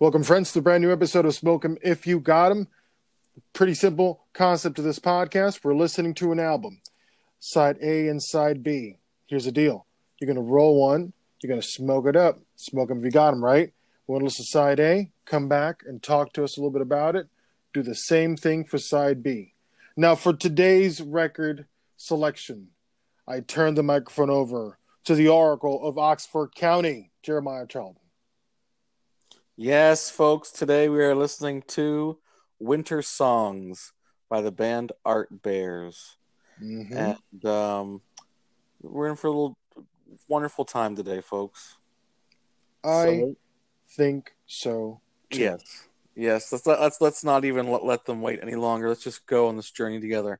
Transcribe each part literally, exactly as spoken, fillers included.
Welcome, friends, to a brand new episode of Smoke 'em If You Got 'em. Pretty simple concept of this podcast. We're listening to an album, side A and side B. Here's the deal. You're going to roll one. You're going to smoke it up. Smoke 'em if you got 'em, right? We want to listen to side A, come back and talk to us a little bit about it. Do the same thing for side B. Now, for today's record selection, I turn the microphone over to the Oracle of Oxford County, Jeremiah Child. Yes, folks, today we are listening to Winter Songs by the band Art Bears. Mm-hmm. And um, we're in for a little wonderful time today, folks. I so, think so, too. Yes. Yes, let's let's let's not even let, let them wait any longer. Let's just go on this journey together.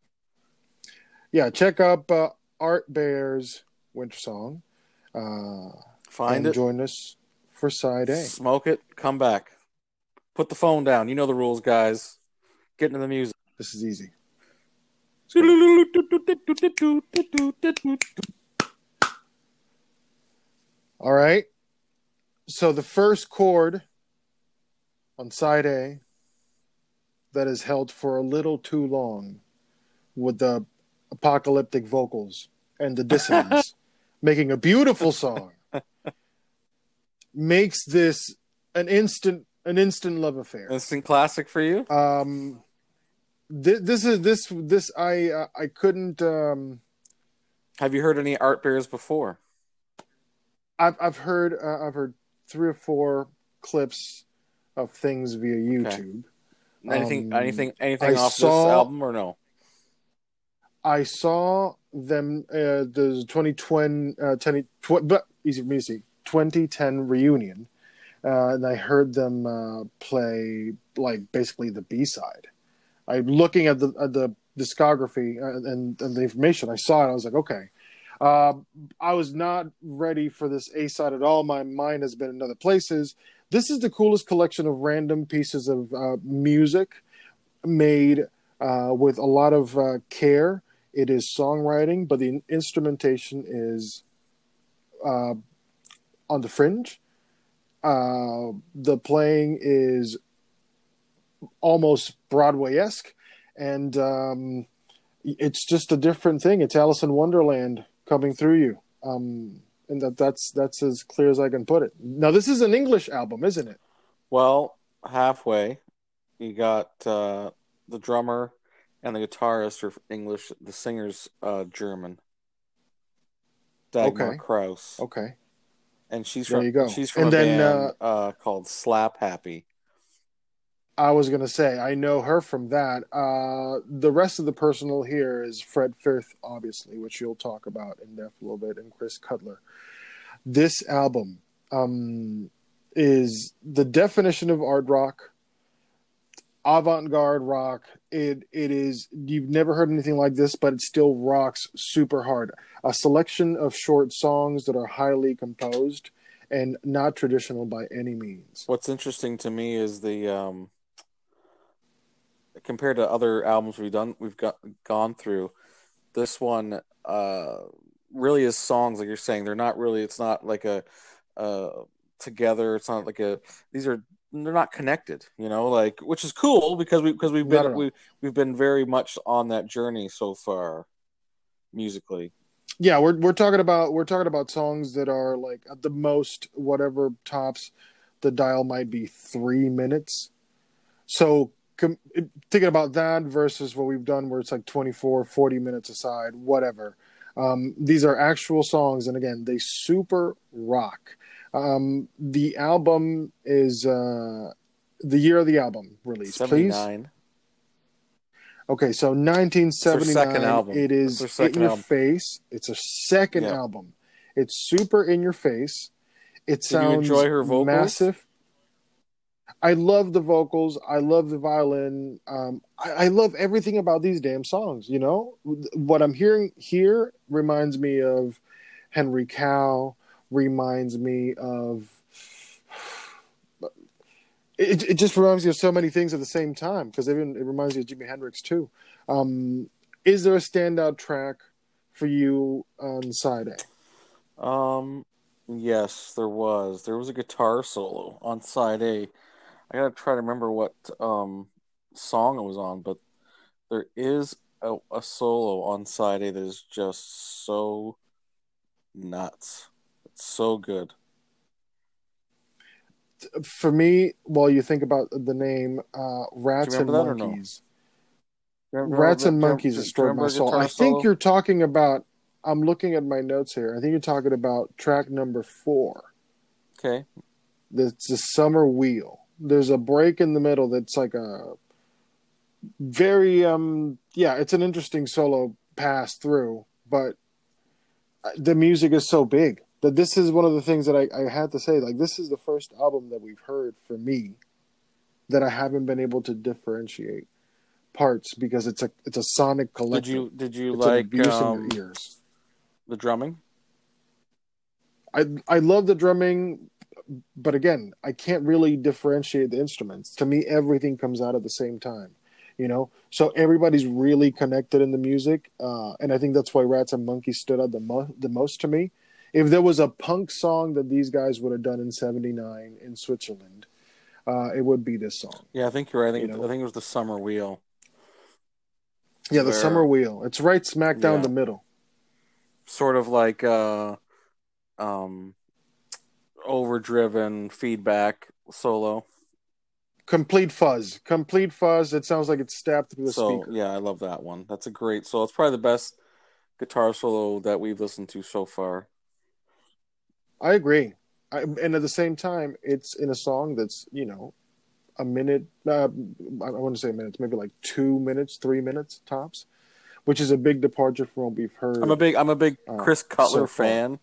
Yeah, check up uh, Art Bears' Winter Song. Uh, Find it. Join us for side A. Smoke it. Come back. Put the phone down. You know the rules, guys. Get into the music. This is easy. All right. So the first chord on side A that is held for a little too long with the apocalyptic vocals and the dissonance making a beautiful song makes this an instant an instant love affair. Instant classic for you? Um th- this is this this I uh, I couldn't um Have you heard any Art Bears before? I've I've heard uh, I've heard three or four clips of things via YouTube. Okay. Anything, um, anything, anything I off saw, this album or no? I saw them uh, the twenty ten, uh, twenty, twenty, but easy for me to see, twenty ten reunion, uh, and I heard them uh, play like basically the B side. I looking at the at the discography and, and the information I saw it. I was like, okay. Uh, I was not ready for this A side at all. My mind has been in other places. This is the coolest collection of random pieces of uh, music made uh, with a lot of uh, care. It is songwriting, but the instrumentation is uh, on the fringe. Uh, the playing is almost Broadway-esque, and um, it's just a different thing. It's Alice in Wonderland coming through you. Um And that, that's that's as clear as I can put it. Now, this is an English album, isn't it? Well, halfway. You got uh, the drummer and the guitarist are English. The singer's uh, German. Dagmar okay. Krause. Okay. And she's there from, you go. She's from and a then, band uh, uh, called Slapp Happy. I was going to say, I know her from that. Uh, the rest of the personnel here is Fred Frith, obviously, which you'll talk about in depth a little bit, and Chris Cutler. This album um, is the definition of art rock, avant-garde rock. It It is, you've never heard anything like this, but it still rocks super hard. A selection of short songs that are highly composed and not traditional by any means. What's interesting to me is the... Um... compared to other albums we've done, we've got gone through, this one uh, really is songs like you're saying. They're not really. It's not like a uh, together. It's not like a. These are. They're not connected. You know, like which is cool because we because we've been we we've been very much on that journey so far, musically. Yeah, we're we're talking about we're talking about songs that are like at the most whatever tops the dial might be three minutes. So. Thinking about that versus what we've done where it's like twenty-four, forty minutes aside, whatever. Um, these are actual songs. And again, they super rock. Um, the album is uh, the year of the album release, seventy-nine. Please. Okay, so nineteen seventy-nine. It is in your album. Face. It's a second yeah. album. It's super in your face. It Did sounds you enjoy her vocals? Massive. I love the vocals. I love the violin. Um, I, I love everything about these damn songs. You know, what I'm hearing here reminds me of Henry Cow. Reminds me of. It, it just reminds me of so many things at the same time because even it reminds me of Jimi Hendrix too. Um, is there a standout track for you on side A? Um. Yes, there was. There was a guitar solo on side A. I gotta try to remember what um, song it was on, but there is a, a solo on side A that is just so nuts. It's so good. For me, while well, you think about the name uh, Rats and Monkeys. No? Rats and Monkeys destroyed my soul. I think solo? You're talking about, I'm looking at my notes here. I think you're talking about track number four. Okay. That's The Summer Wheel. There's a break in the middle that's like a very, um, yeah, it's an interesting solo pass through, but the music is so big that this is one of the things that I, I had to say, like, this is the first album that we've heard for me that I haven't been able to differentiate parts because it's a, it's a sonic collection. Did you, did you it's like an abuse um, in your ears. The drumming? I, I love the drumming. But again, I can't really differentiate the instruments. To me, everything comes out at the same time, you know? So everybody's really connected in the music. Uh, and I think that's why Rats and Monkeys stood out the, mo- the most to me. If there was a punk song that these guys would have done in seventy-nine in Switzerland, uh, it would be this song. Yeah, I think you're right. I think, you know? I think it was The Summer Wheel. Yeah, The Where... Summer Wheel. It's right smack down yeah. the middle. Sort of like... Uh, um... overdriven feedback solo, complete fuzz, complete fuzz. It sounds like it's stabbed through the so, speaker. Yeah, I love that one. That's a great solo. It's probably the best guitar solo that we've listened to so far. I agree, I, and at the same time, it's in a song that's you know a minute. Uh, I want to say minutes, maybe like two minutes, three minutes tops, which is a big departure from what we've heard. I'm a big, I'm a big uh, Chris Cutler so fan.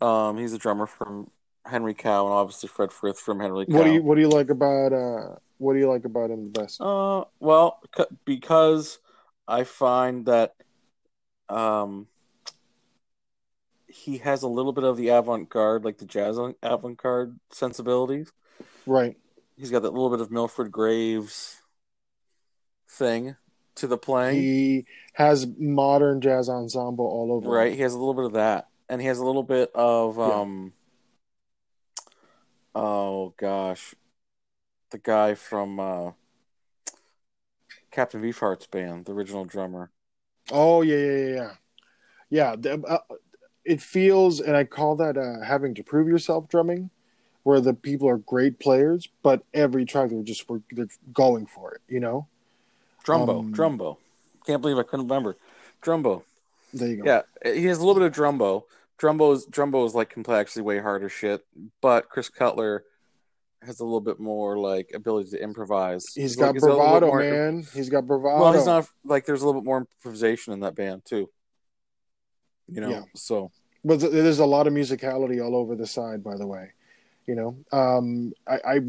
Um, he's a drummer from Henry Cow and obviously Fred Frith from Henry Cow. What do you What do you like about uh, What do you like about him the best? Uh, well, c- because I find that um, he has a little bit of the avant-garde, like the jazz avant-garde sensibilities. Right. He's got that little bit of Milford Graves thing to the playing. He has modern jazz ensemble all over. Right. Him. He has a little bit of that, and he has a little bit of. Um, yeah. Oh gosh, the guy from uh, Captain Beefheart's band, the original drummer. Oh yeah, yeah, yeah, yeah. The, uh, it feels, and I call that uh, having to prove yourself drumming, where the people are great players, but every track they're just were, they're going for it, you know. Drumbo, um, Drumbo. Can't believe I couldn't remember. Drumbo. There you go. Yeah, he has a little bit of Drumbo. Drumbo is, Drumbo is like complexly way harder shit, but Chris Cutler has a little bit more like ability to improvise. He's, he's got like, bravado, he's more, man. He's got bravado. Well, he's not like there's a little bit more improvisation in that band too. You know, yeah. so but there's a lot of musicality all over the side. By the way, you know, um, I, I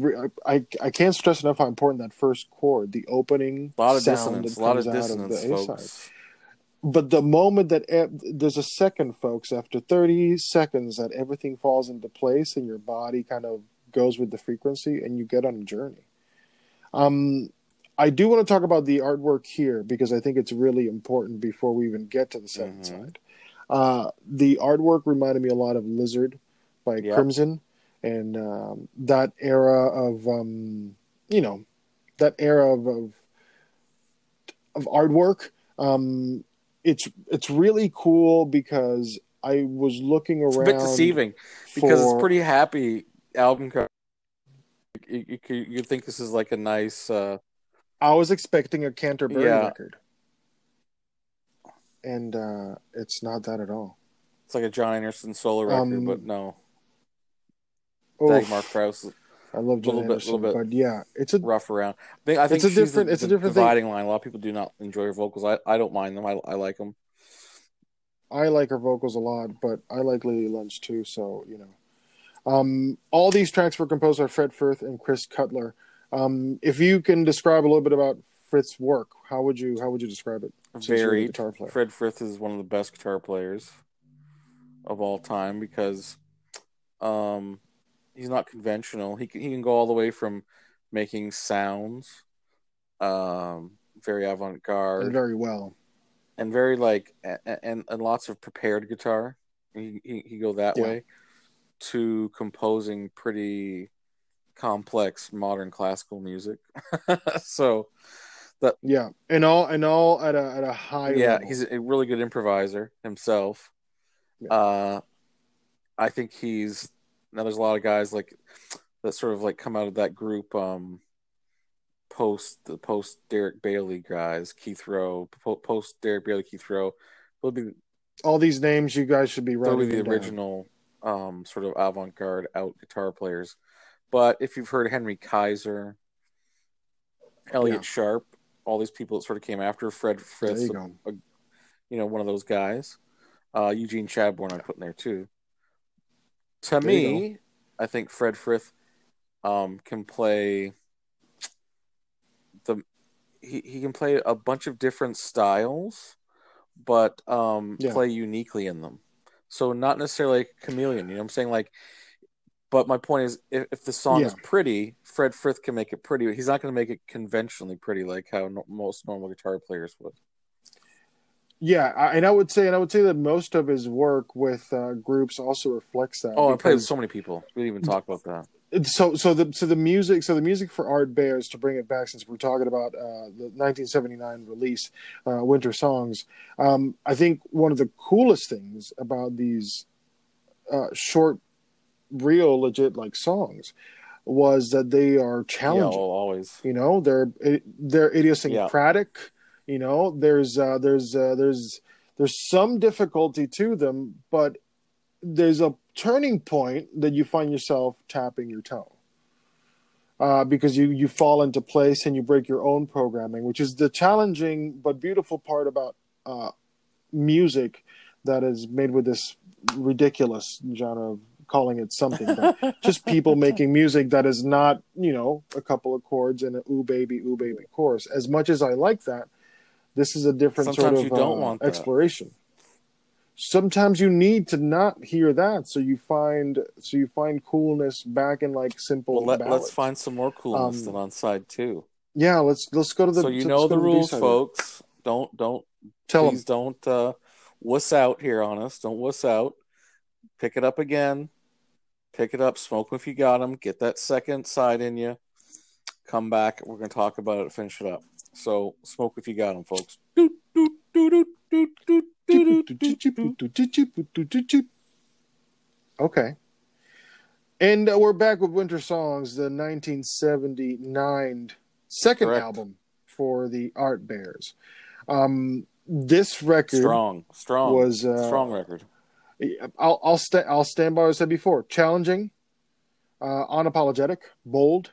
I I can't stress enough how important that first chord, the opening, a lot of sound dissonance, a lot of dissonance, of folks. But the moment that e- there's a second, folks, after thirty seconds that everything falls into place and your body kind of goes with the frequency and you get on a journey. Um, I do want to talk about the artwork here because I think it's really important before we even get to the second mm-hmm. side. Uh, the artwork reminded me a lot of Lizard by yep. Crimson and um, that era of, um, you know, that era of, of, of artwork. Um, It's it's really cool because I was looking around. It's a bit deceiving because for... it's pretty happy album cover. You, you you think this is like a nice. Uh... I was expecting a Canterbury yeah. record, and uh, it's not that at all. It's like a Jon Anderson solo record, um, but no. Oof. Dagmar Krause. I love Jon Anderson, bit, bit but yeah, it's a rough around. I think, I think it's a different, the, it's a different dividing thing. Line. A lot of people do not enjoy her vocals. I, I don't mind them. I, I like them. I like her vocals a lot, but I like Lily Lynch too. So you know, um, all these tracks were composed by Fred Frith and Chris Cutler. Um, if you can describe a little bit about Frith's work, how would you how would you describe it? Very guitar player. Fred Frith is one of the best guitar players of all time because. Um, He's not conventional. He can, he can go all the way from making sounds, um, very avant-garde, and very well, and very like and and lots of prepared guitar. He he, he go that yeah. way to composing pretty complex modern classical music. So that, yeah, and all and all at a at a high yeah level. He's a really good improviser himself. Yeah. uh I think he's now there's a lot of guys like that sort of like come out of that group, um post the post Derek Bailey guys, Keith Rowe, po- post Derek Bailey, Keith Rowe. Will be all these names you guys should be writing. They'll be the down. original um sort of avant-garde out guitar players. But if you've heard Henry Kaiser, Elliot yeah. Sharp, all these people that sort of came after, Fred Frith, you, a, a, you know, one of those guys. Uh, Eugene Chadbourne I put in there too. To there me, I think Fred Frith um, can play the he, he can play a bunch of different styles, but um, yeah. play uniquely in them. So not necessarily like a chameleon, you know what I'm saying? Like But my point is, if, if the song yeah. is pretty, Fred Frith can make it pretty, but he's not going to make it conventionally pretty like how no, most normal guitar players would. Yeah, I, and I would say, and I would say that most of his work with uh, groups also reflects that. Oh, I played with so many people. We didn't even talk about that. So, so the so the music, so the music for Art Bears, to bring it back, since we're talking about uh, the nineteen seventy-nine release, uh, Winter Songs. Um, I think one of the coolest things about these uh, short. real legit like songs was that they are challenging. Yeah, always. You know, they're they're idiosyncratic. Yeah. You know, there's uh, there's uh, there's there's some difficulty to them, but there's a turning point that you find yourself tapping your toe uh, because you you fall into place and you break your own programming, which is the challenging but beautiful part about uh, music that is made with this ridiculous genre of calling it something, but just people making music that is not, you know, a couple of chords and an ooh baby, ooh baby chorus. As much as I like that, this is a different Sometimes sort of you don't uh, want exploration. That. Sometimes you need to not hear that, so you find so you find coolness back in like simple. Well, let, let's find some more coolness um, than on side two. Yeah, let's let's go to the. So you know the rules, folks. Don't don't Tell please them. don't uh, wuss out here on us. Don't wuss out. Pick it up again. Pick it up. Smoke 'em if you got 'em. Get that second side in you. Come back. We're going to talk about it. Finish it up. So, smoke 'em if you got 'em, folks. Okay. And uh, we're back with Winter Songs, the nineteen seventy-nine second Correct. album for the Art Bears. Um, this record strong, strong, was uh, strong record. I'll I'll, st- I'll stand by what I said before. Challenging, uh, unapologetic, bold,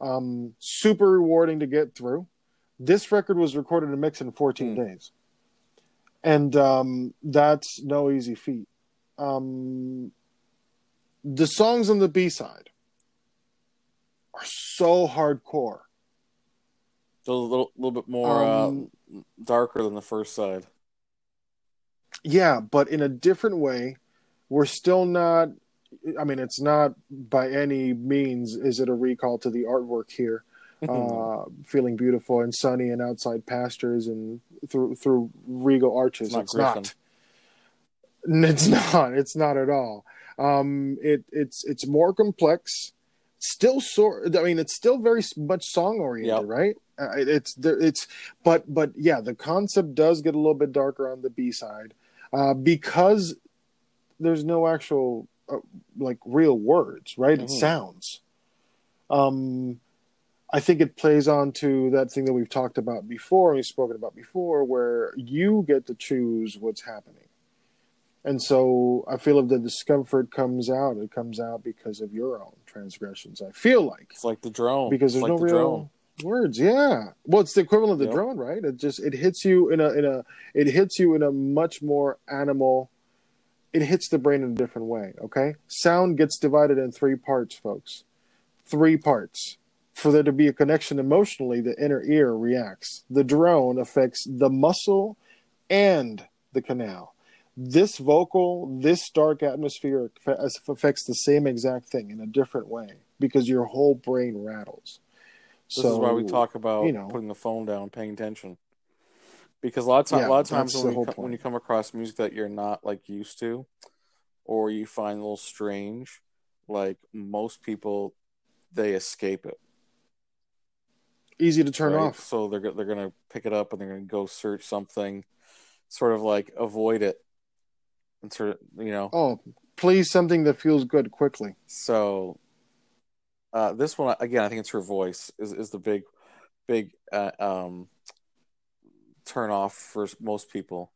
um, super rewarding to get through. This record was recorded and mixed in fourteen mm. days, and um, that's no easy feat. Um, the songs on the B side are so hardcore. A little, little bit more um, uh, darker than the first side. Yeah, but in a different way. We're still not, I mean, it's not by any means is it a recall to the artwork here. Uh, feeling beautiful and sunny and outside pastures and through through regal arches. It's not. It's not. It's not, it's not at all. Um, it it's it's more complex. Still sort. I mean, it's still very much song oriented, yep. right? Uh, it, it's there. It's but but yeah, the concept does get a little bit darker on the B side. Uh, because there's no actual uh, like real words, right? Mm-hmm. It sounds. Um, I think it plays on to that thing that we've talked about before, we've spoken about before, where you get to choose what's happening, and so I feel if the discomfort comes out, it comes out because of your own transgressions. I feel like it's like the drone because there's like no the real. Drone. Words, yeah. Well, it's the equivalent of the yep. drone, right? It just it hits you in a in a it hits you in a much more animal. It hits the brain in a different way. Okay, sound gets divided in three parts, folks. Three parts for there to be a connection emotionally. The inner ear reacts. The drone affects the muscle and the canal. This vocal, this dark atmosphere affects the same exact thing in a different way because your whole brain rattles. This so, is why we talk about you know, putting the phone down, paying attention, because a lot of time, yeah, a lot of times when you, come, when you come across music that you're not like used to, or you find a little strange, like most people they escape it. Easy to turn right? off. So they're they're going to pick it up and they're going to go search something, sort of like avoid it, and sort of, you know. Oh, please, something that feels good quickly. So uh, this one again, I think it's her voice is is the big big uh, um, turn off for most people.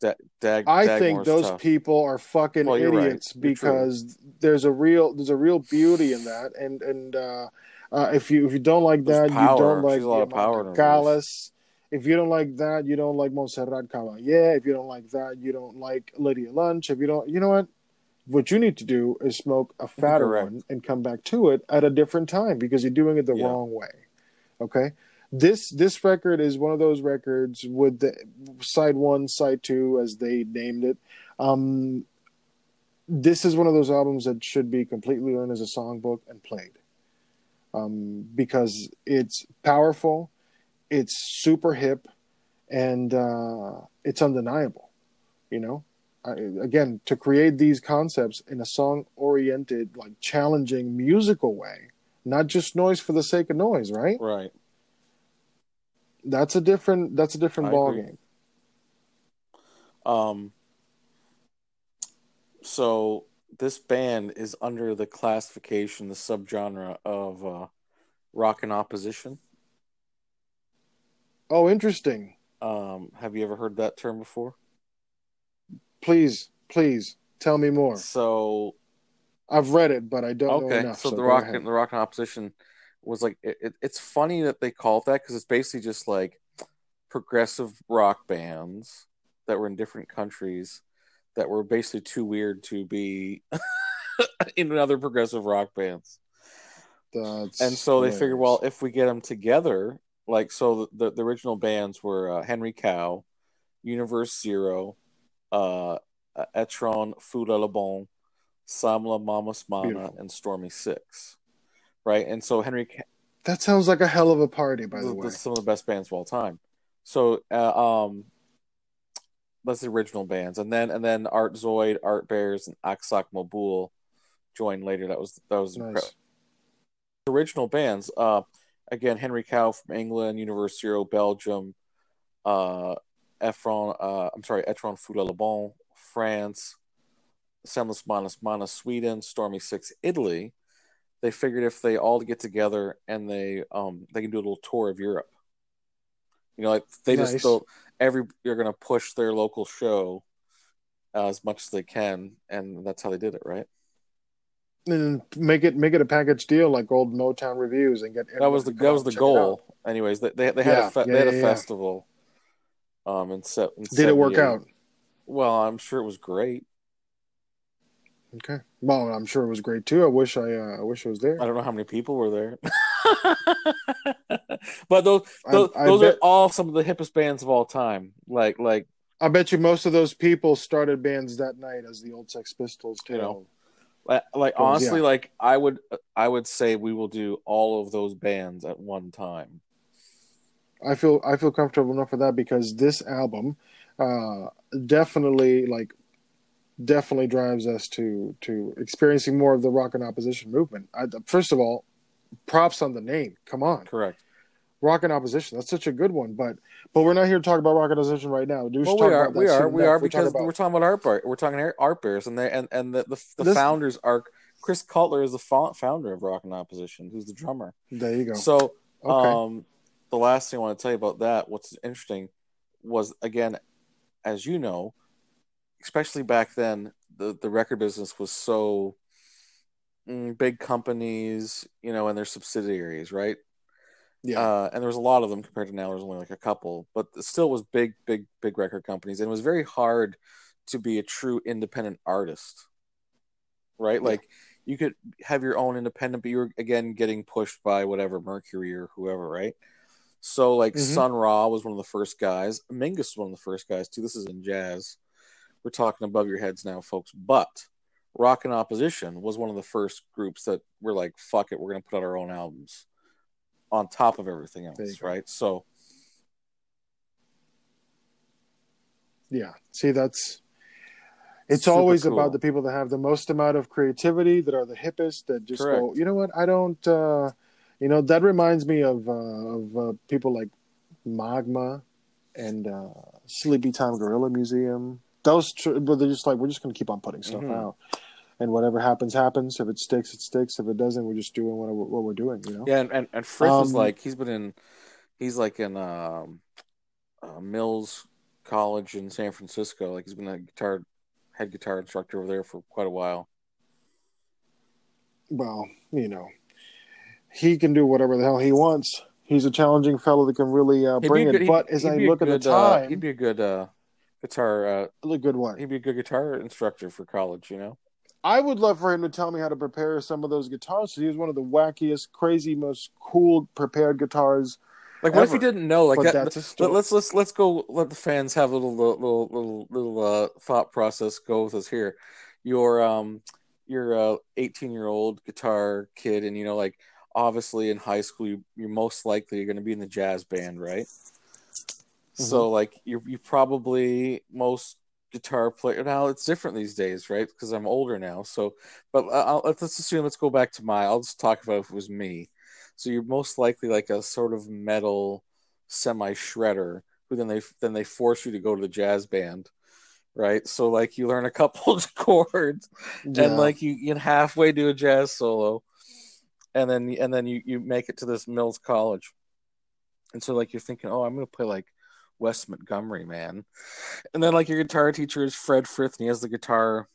Da- Dag- I Dagmar's think those tough. people are fucking well, idiots right. because there's a real there's a real beauty in that, and and uh, uh, if you if you don't like there's that, power. you don't like Maria Callas. If you don't like that, you don't like Montserrat Caballé. If you don't like that, you don't like Lydia Lunch. If you don't, you know what? What you need to do is smoke a fatter Correct. one and come back to it at a different time because you're doing it the yeah. wrong way. Okay. This this record is one of those records with the side one, side two, as they named it. Um, this is one of those albums that should be completely learned as a songbook and played um, because it's powerful, it's super hip, and uh, it's undeniable. You know, I, again, to create these concepts in a song-oriented, like challenging musical way, not just noise for the sake of noise, right? Right. That's a different. That's a different ballgame. Um. So this band is under the classification, the subgenre of uh, rock in opposition. Oh, interesting. Um, have you ever heard that term before? Please, please tell me more. So, I've read it, but I don't okay, know enough. So, so the rock, in, the rock in opposition. Was like it, it, it's funny that they call it that because it's basically just like progressive rock bands that were in different countries that were basically too weird to be in other progressive rock bands. That's and so hilarious. They figured, well, if we get them together, like so, the, the original bands were uh, Henry Cow, Univers Zero, uh, Etron Fou Leloublan, Samla Mammas Manna, and Stormy Six. Right, and so Henry. That sounds like a hell of a party, by the, the way. Some of the best bands of all time. So, uh, um, that's the original bands, and then and then Art Zoyd, Art Bears, and Aksak Maboul joined later. That was that was nice. Incredible. Original bands. Uh, again, Henry Cow from England, Univers Zero, Belgium, uh, Efron. Uh, I'm sorry, Etron Fou Leloublan, France, Samla Mammas Manna, Sweden, Stormy Six, Italy. They figured if they all get together and they um they can do a little tour of Europe, you know, like they nice. just go every you're gonna push their local show uh, as much as they can, and that's how they did it, right? And make it make it a package deal like old Motown reviews and get that was the that was the goal. Anyways, they they, they had yeah. a fe- yeah, they had yeah, a yeah. festival. Um, and so did it work out? Well, I'm sure it was great. Okay. Well, I'm sure it was great too. I wish I, uh, I wish I was there. I don't know how many people were there, but those those, I, I those bet, are all some of the hippest bands of all time. Like like, I bet you most of those people started bands that night as the old Sex Pistols too. You know, like, like so, honestly, yeah. like I would I would say we will do all of those bands at one time. I feel I feel comfortable enough with that because this album, uh, definitely like. definitely drives us to to experiencing more of the rock and opposition movement. I, first of all, props on the name. Come on, correct. Rock and opposition. That's such a good one. But but we're not here to talk about rock and opposition right now. Well, we are. We are. We are because we're talking about Art Bears. We're talking Art Bears, and they and and the the, the founders are Chris Cutler is the fa- founder of Rock and Opposition, who's the drummer. There you go. So okay. um, the last thing I want to tell you about that. What's interesting was again, as you know. Especially back then, the, the record business was so mm, big companies, you know, and their subsidiaries, right? Yeah. Uh, and there was a lot of them compared to now. There's only like a couple, but it still was big, big, big record companies. And it was very hard to be a true independent artist, right? Yeah. Like you could have your own independent, but you were, again, getting pushed by whatever, Mercury or whoever, right? So like mm-hmm. Sun Ra was one of the first guys. Mingus was one of the first guys too. This is in jazz. We're talking above your heads now, folks. But Rock in Opposition was one of the first groups that were like, fuck it, we're going to put out our own albums on top of everything else, right? So. Yeah. See, that's... It's Super always cool. about the people that have the most amount of creativity, that are the hippest, that just Correct. go, you know what, I don't, uh, you know, that reminds me of uh, of uh, people like Magma and uh, Sleepy Time Gorilla Museum. Those, tr- but they're just like, we're just going to keep on putting stuff mm-hmm. out. And whatever happens, happens. If it sticks, it sticks. If it doesn't, we're just doing what, what we're doing, you know? Yeah, and, and, and Frith um, is like, he's been in, he's like in um, uh, Mills College in San Francisco. Like he's been a guitar head guitar instructor over there for quite a while. Well, you know, he can do whatever the hell he wants. He's a challenging fellow that can really uh, bring good, it. But as I look at good, the time, uh, he'd be a good uh, guitar. Uh, a good one. He'd be a good guitar instructor for college. You know, I would love for him to tell me how to prepare some of those guitars. He was one of the wackiest, crazy, most cool prepared guitars. Like what Ever. if he didn't know? Like but that, that's a let's let's let's go. Let the fans have a little little little little uh, thought process go with us here. You're um you're a eighteen year old guitar kid, and you know, like obviously in high school you you're most likely you're going to be in the jazz band, right? Mm-hmm. So like you you probably most guitar player now it's different these days, right? Because I'm older now. So, but I'll, let's assume let's go back to my. I'll just talk about if it was me. So you're most likely like a sort of metal semi-shredder, who then they then they force you to go to the jazz band, right? So like you learn a couple of chords, yeah. and like you you halfway do a jazz solo, and then and then you, you make it to this Mills College, and so like you're thinking, oh, I'm gonna play like West Montgomery, man, and then like your guitar teacher is Fred Frith, and he has the guitar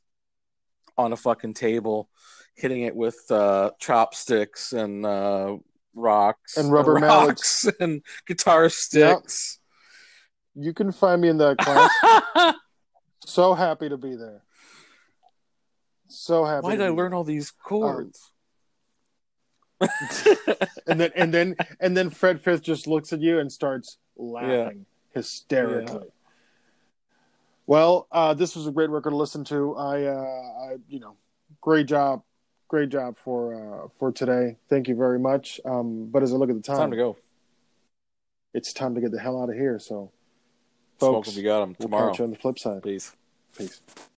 on a fucking table, hitting it with uh, chopsticks and. Uh, Rocks and rubber and rocks mallets and guitar sticks. Yep. You can find me in that class. So happy to be there. So happy. Why did I learn there. all these chords? Um, and then and then and then Fred Frith just looks at you and starts laughing yeah. hysterically. Yeah. Well, uh, this was a great record to listen to. I, uh, I you know, great job. Great job for uh, for today. Thank you very much. Um, but as I look at the time, time to go. It's time to get the hell out of here. So, folks, smoke if you got them tomorrow. We'll catch you on the flip side. Peace. Peace.